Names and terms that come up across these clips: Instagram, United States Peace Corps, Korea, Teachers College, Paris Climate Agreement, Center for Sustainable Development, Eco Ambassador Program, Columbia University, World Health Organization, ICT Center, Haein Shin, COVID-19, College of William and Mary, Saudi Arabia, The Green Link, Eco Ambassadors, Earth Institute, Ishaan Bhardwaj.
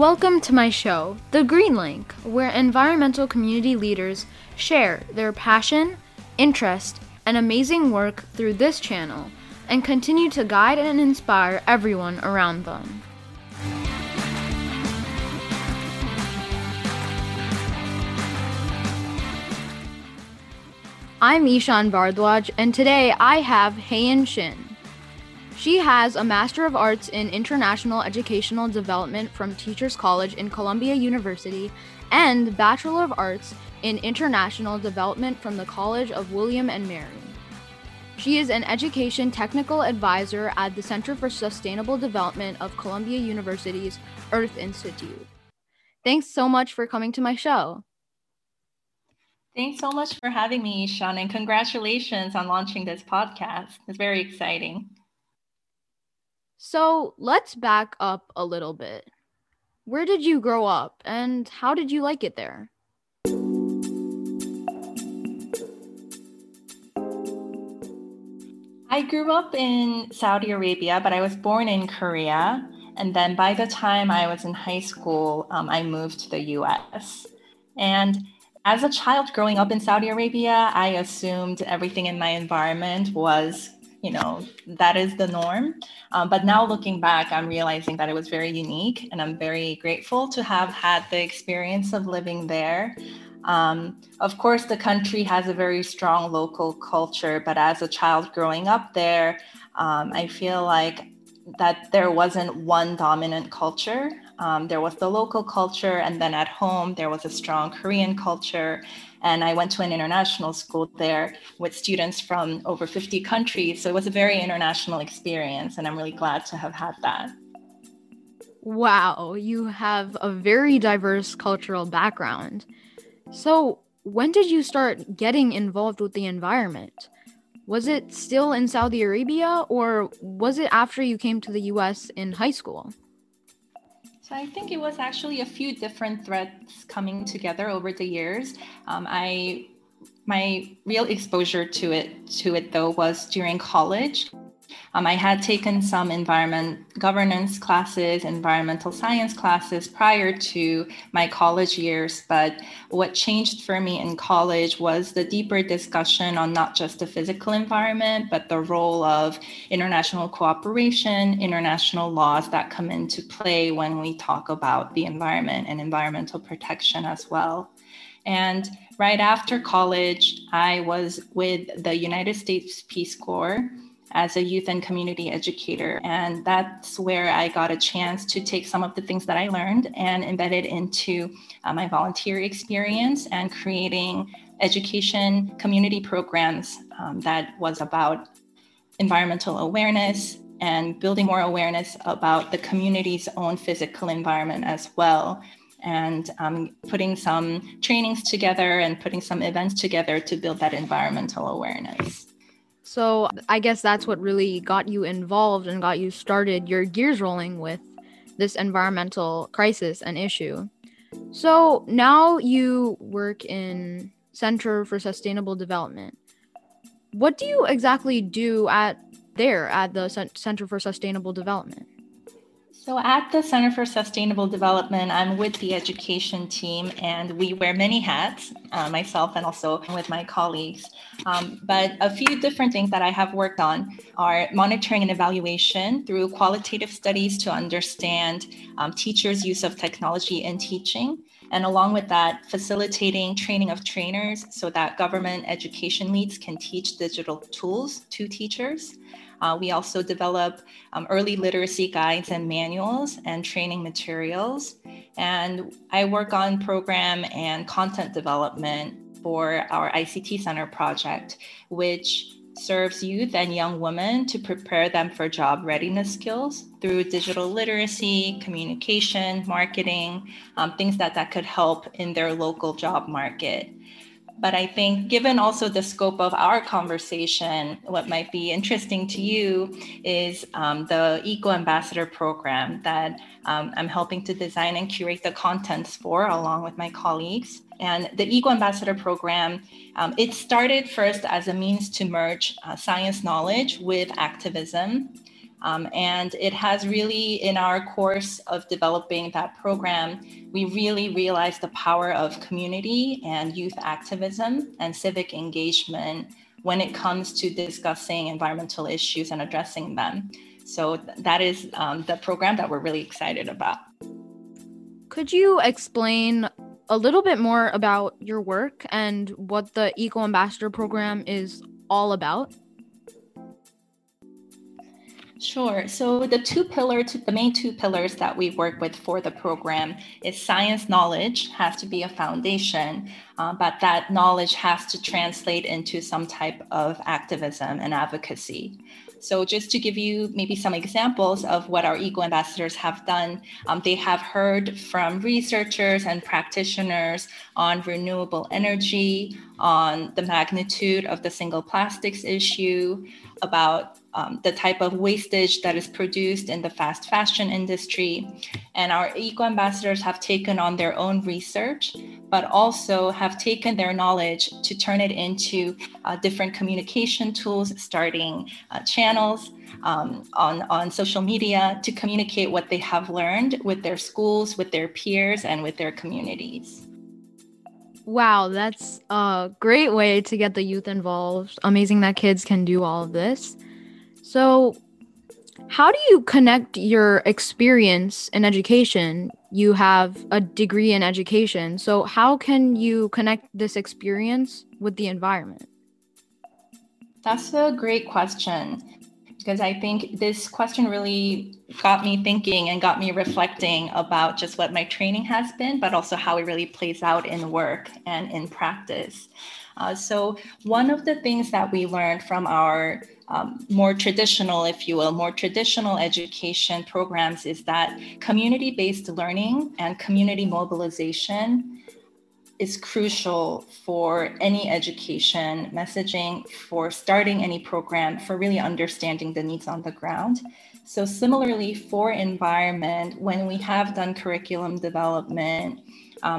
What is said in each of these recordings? Welcome to my show, The Green Link, where environmental community leaders share their passion, interest, and amazing work through this channel and continue to guide and inspire everyone around them. I'm Ishaan Bhardwaj, and today I have Haein Shin. She has a Master of Arts in International Educational Development from Teachers College in Columbia University and Bachelor of Arts in International Development from the College of William and Mary. She is an Education Technical Advisor at the Center for Sustainable Development of Columbia University's Earth Institute. Thanks so much for coming to my show. Thanks so much for having me, Ishaan, and congratulations on launching this podcast. It's very exciting. So let's back up a little bit. Where did you grow up and how did you like it there? I grew up in Saudi Arabia, but I was born in Korea. And then by the time I was in high school, I moved to the US. And as a child growing up in Saudi Arabia, I assumed everything in my environment was, that is the norm. But now looking back, I'm realizing that it was very unique, and I'm very grateful to have had the experience of living there. Of course, the country has a very strong local culture, but as a child growing up there, I feel like that there wasn't one dominant culture. There was the local culture, and then at home, there was a strong Korean culture. And I went to an international school there with students from over 50 countries. So it was a very international experience, and I'm really glad to have had that. Wow, you have a very diverse cultural background. So when did you start getting involved with the environment? Was it still in Saudi Arabia, or was it after you came to the US in high school? So I think it was actually a few different threads coming together over the years. My real exposure to it though was during college. I had taken some environment governance classes, environmental science classes prior to my college years, but what changed for me in college was the deeper discussion on not just the physical environment, but the role of international cooperation, international laws that come into play when we talk about the environment and environmental protection as well. And right after college, I was with the United States Peace Corps as a youth and community educator. And that's where I got a chance to take some of the things that I learned and embed it into my volunteer experience and creating education community programs that was about environmental awareness and building more awareness about the community's own physical environment as well. And putting some trainings together and putting some events together to build that environmental awareness. So I guess that's what really got you involved and got you started, your gears rolling with this environmental crisis and issue. So now you work in Center for Sustainable Development. What do you exactly do at the Center for Sustainable Development? So at the Center for Sustainable Development, I'm with the education team, and we wear many hats, myself and also with my colleagues. But a few different things that I have worked on are monitoring and evaluation through qualitative studies to understand teachers' use of technology in teaching. And along with that, facilitating training of trainers so that government education leads can teach digital tools to teachers. We also develop early literacy guides and manuals and training materials. And I work on program and content development for our ICT Center project, which serves youth and young women to prepare them for job readiness skills through digital literacy, communication, marketing, things that could help in their local job market. But I think given also the scope of our conversation, what might be interesting to you is the Eco Ambassador Program that I'm helping to design and curate the contents for along with my colleagues. And the Eco Ambassador Program, it started first as a means to merge science knowledge with activism. And it has really, in our course of developing that program, we really realized the power of community and youth activism and civic engagement when it comes to discussing environmental issues and addressing them. So that is the program that we're really excited about. Could you explain a little bit more about your work and what the Eco Ambassador Program is all about? Sure. So the main two pillars that we work with for the program is science knowledge has to be a foundation, but that knowledge has to translate into some type of activism and advocacy. So just to give you maybe some examples of what our Eco Ambassadors have done, they have heard from researchers and practitioners on renewable energy, on the magnitude of the single plastics issue, about the type of wastage that is produced in the fast fashion industry. And our Eco Ambassadors have taken on their own research, but also have taken their knowledge to turn it into different communication tools, starting channels on social media to communicate what they have learned with their schools, with their peers, and with their communities. Wow, that's a great way to get the youth involved. Amazing that kids can do all of this. So how do you connect your experience in education? You have a degree in education, so how can you connect this experience with the environment? That's a great question, because I think this question really got me thinking and got me reflecting about just what my training has been, but also how it really plays out in work and in practice. So one of the things that we learned from our more traditional education programs is that community-based learning and community mobilization is crucial for any education messaging, for starting any program, for really understanding the needs on the ground. So similarly for environment, when we have done curriculum development,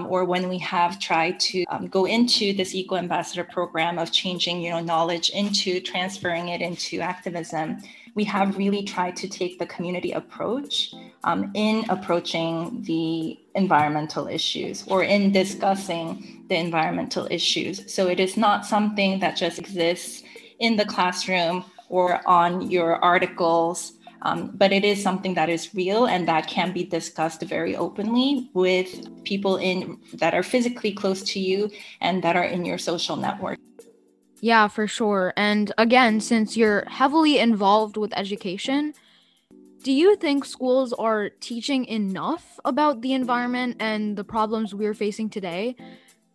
or when we have tried to go into this Eco Ambassador Program of changing, knowledge into transferring it into activism, we have really tried to take the community approach in approaching the environmental issues or in discussing the environmental issues. So it is not something that just exists in the classroom or on your articles. But it is something that is real and that can be discussed very openly with people that are physically close to you and that are in your social network. Yeah, for sure. And again, since you're heavily involved with education, do you think schools are teaching enough about the environment and the problems we're facing today?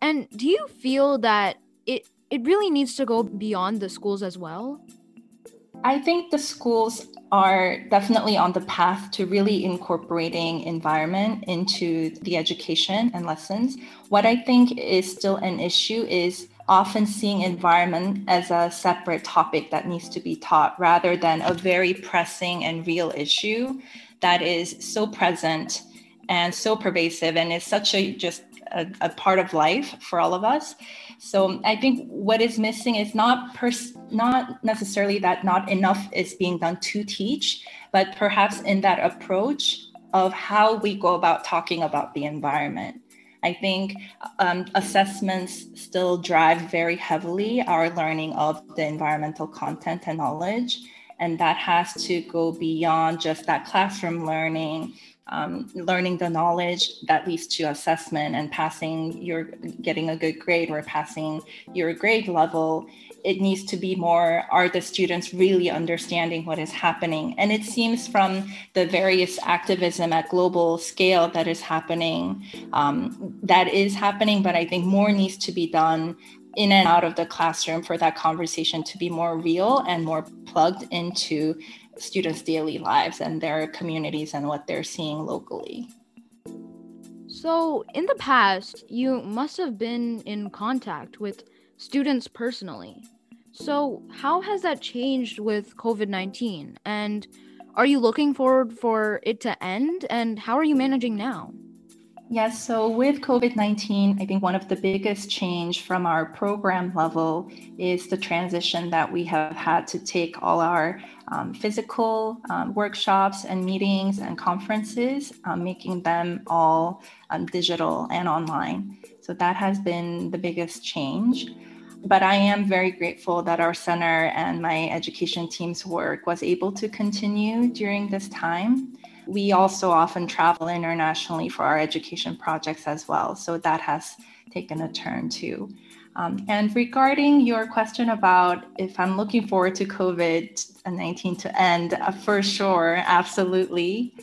And do you feel that it really needs to go beyond the schools as well? I think the schools are definitely on the path to really incorporating environment into the education and lessons. What I think is still an issue is often seeing environment as a separate topic that needs to be taught rather than a very pressing and real issue that is so present and so pervasive and is such a part of life for all of us. So I think what is missing is not necessarily that not enough is being done to teach, but perhaps in that approach of how we go about talking about the environment. I think assessments still drive very heavily our learning of the environmental content and knowledge, and that has to go beyond just that classroom learning. Learning the knowledge that leads to assessment and getting a good grade or passing your grade level, it needs to be more, are the students really understanding what is happening? And it seems from the various activism at global scale that is happening, but I think more needs to be done in and out of the classroom for that conversation to be more real and more plugged into students' daily lives and their communities and what they're seeing locally. So in the past, you must have been in contact with students personally. So how has that changed with COVID-19? And are you looking forward for it to end? And how are you managing now? Yes, so with COVID-19, I think one of the biggest change from our program level is the transition that we have had to take all our physical workshops and meetings and conferences, making them all digital and online. So that has been the biggest change. But I am very grateful that our center and my education team's work was able to continue during this time. We also often travel internationally for our education projects as well. So that has taken a turn too. And regarding your question about if I'm looking forward to COVID-19 to end, for sure, absolutely.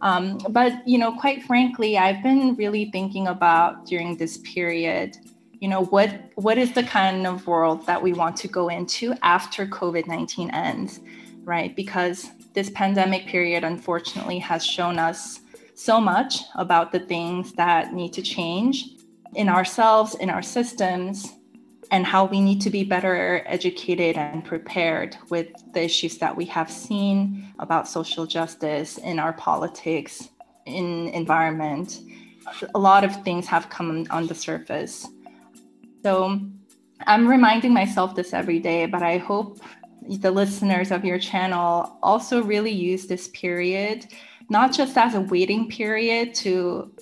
But, you know, quite frankly, I've been really thinking about during this period, you know, what is the kind of world that we want to go into after COVID-19 ends, right? Because this pandemic period, unfortunately, has shown us so much about the things that need to change in ourselves, in our systems, and how we need to be better educated and prepared with the issues that we have seen about social justice in our politics, in environment. A lot of things have come on the surface. So I'm reminding myself this every day, but I hope the listeners of your channel also really use this period, not just as a waiting period to,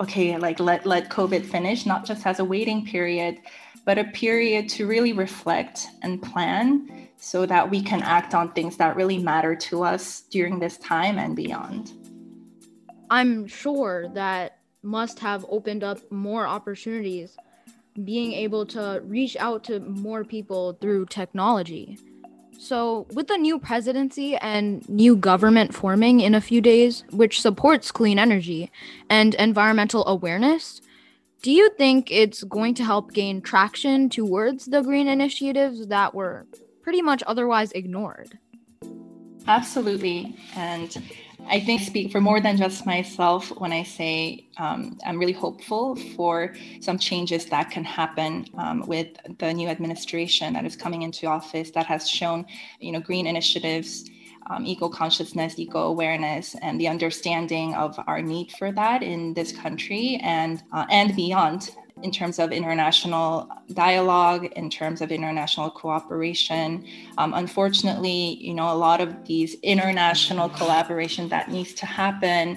okay, like let COVID finish, not just as a waiting period, but a period to really reflect and plan so that we can act on things that really matter to us during this time and beyond. I'm sure that must have opened up more opportunities, being able to reach out to more people through technology. So with the new presidency and new government forming in a few days, which supports clean energy and environmental awareness, do you think it's going to help gain traction towards the green initiatives that were pretty much otherwise ignored? Absolutely. And I think I speak for more than just myself when I say I'm really hopeful for some changes that can happen with the new administration that is coming into office that has shown, you know, green initiatives, eco-consciousness, eco-awareness, and the understanding of our need for that in this country and beyond in terms of international dialogue, in terms of international cooperation. Unfortunately, you know, a lot of these international collaboration that needs to happen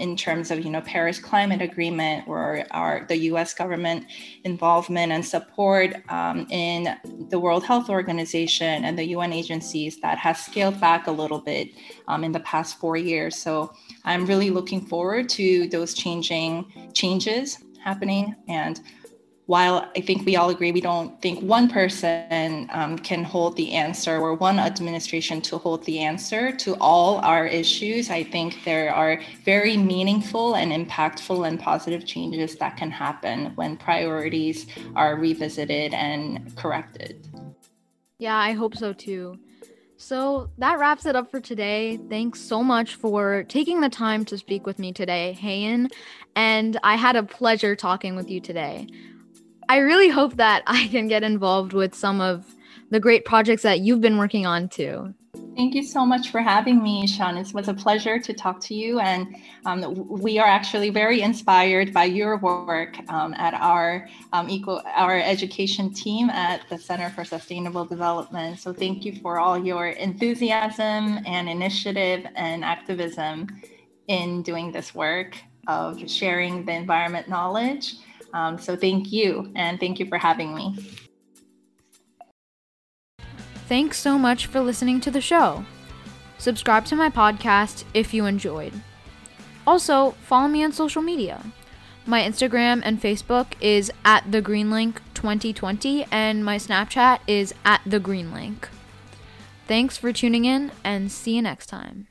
in terms of, you know, Paris Climate Agreement or the US government involvement and support in the World Health Organization and the UN agencies that has scaled back a little bit in the past 4 years. So I'm really looking forward to those changes happening. And while I think we all agree, we don't think one person can hold the answer or one administration to hold the answer to all our issues, I think there are very meaningful and impactful and positive changes that can happen when priorities are revisited and corrected. Yeah, I hope so too. So that wraps it up for today. Thanks so much for taking the time to speak with me today, Haein. And I had a pleasure talking with you today. I really hope that I can get involved with some of the great projects that you've been working on too. Thank you so much for having me, Ishaan. It was a pleasure to talk to you. And we are actually very inspired by your work at our education team at the Center for Sustainable Development. So thank you for all your enthusiasm and initiative and activism in doing this work of sharing the environment knowledge. So thank you. And thank you for having me. Thanks so much for listening to the show. Subscribe to my podcast if you enjoyed. Also, follow me on social media. My Instagram and Facebook is @thegreenlink2020 and my Snapchat is @thegreenlink. Thanks for tuning in and see you next time.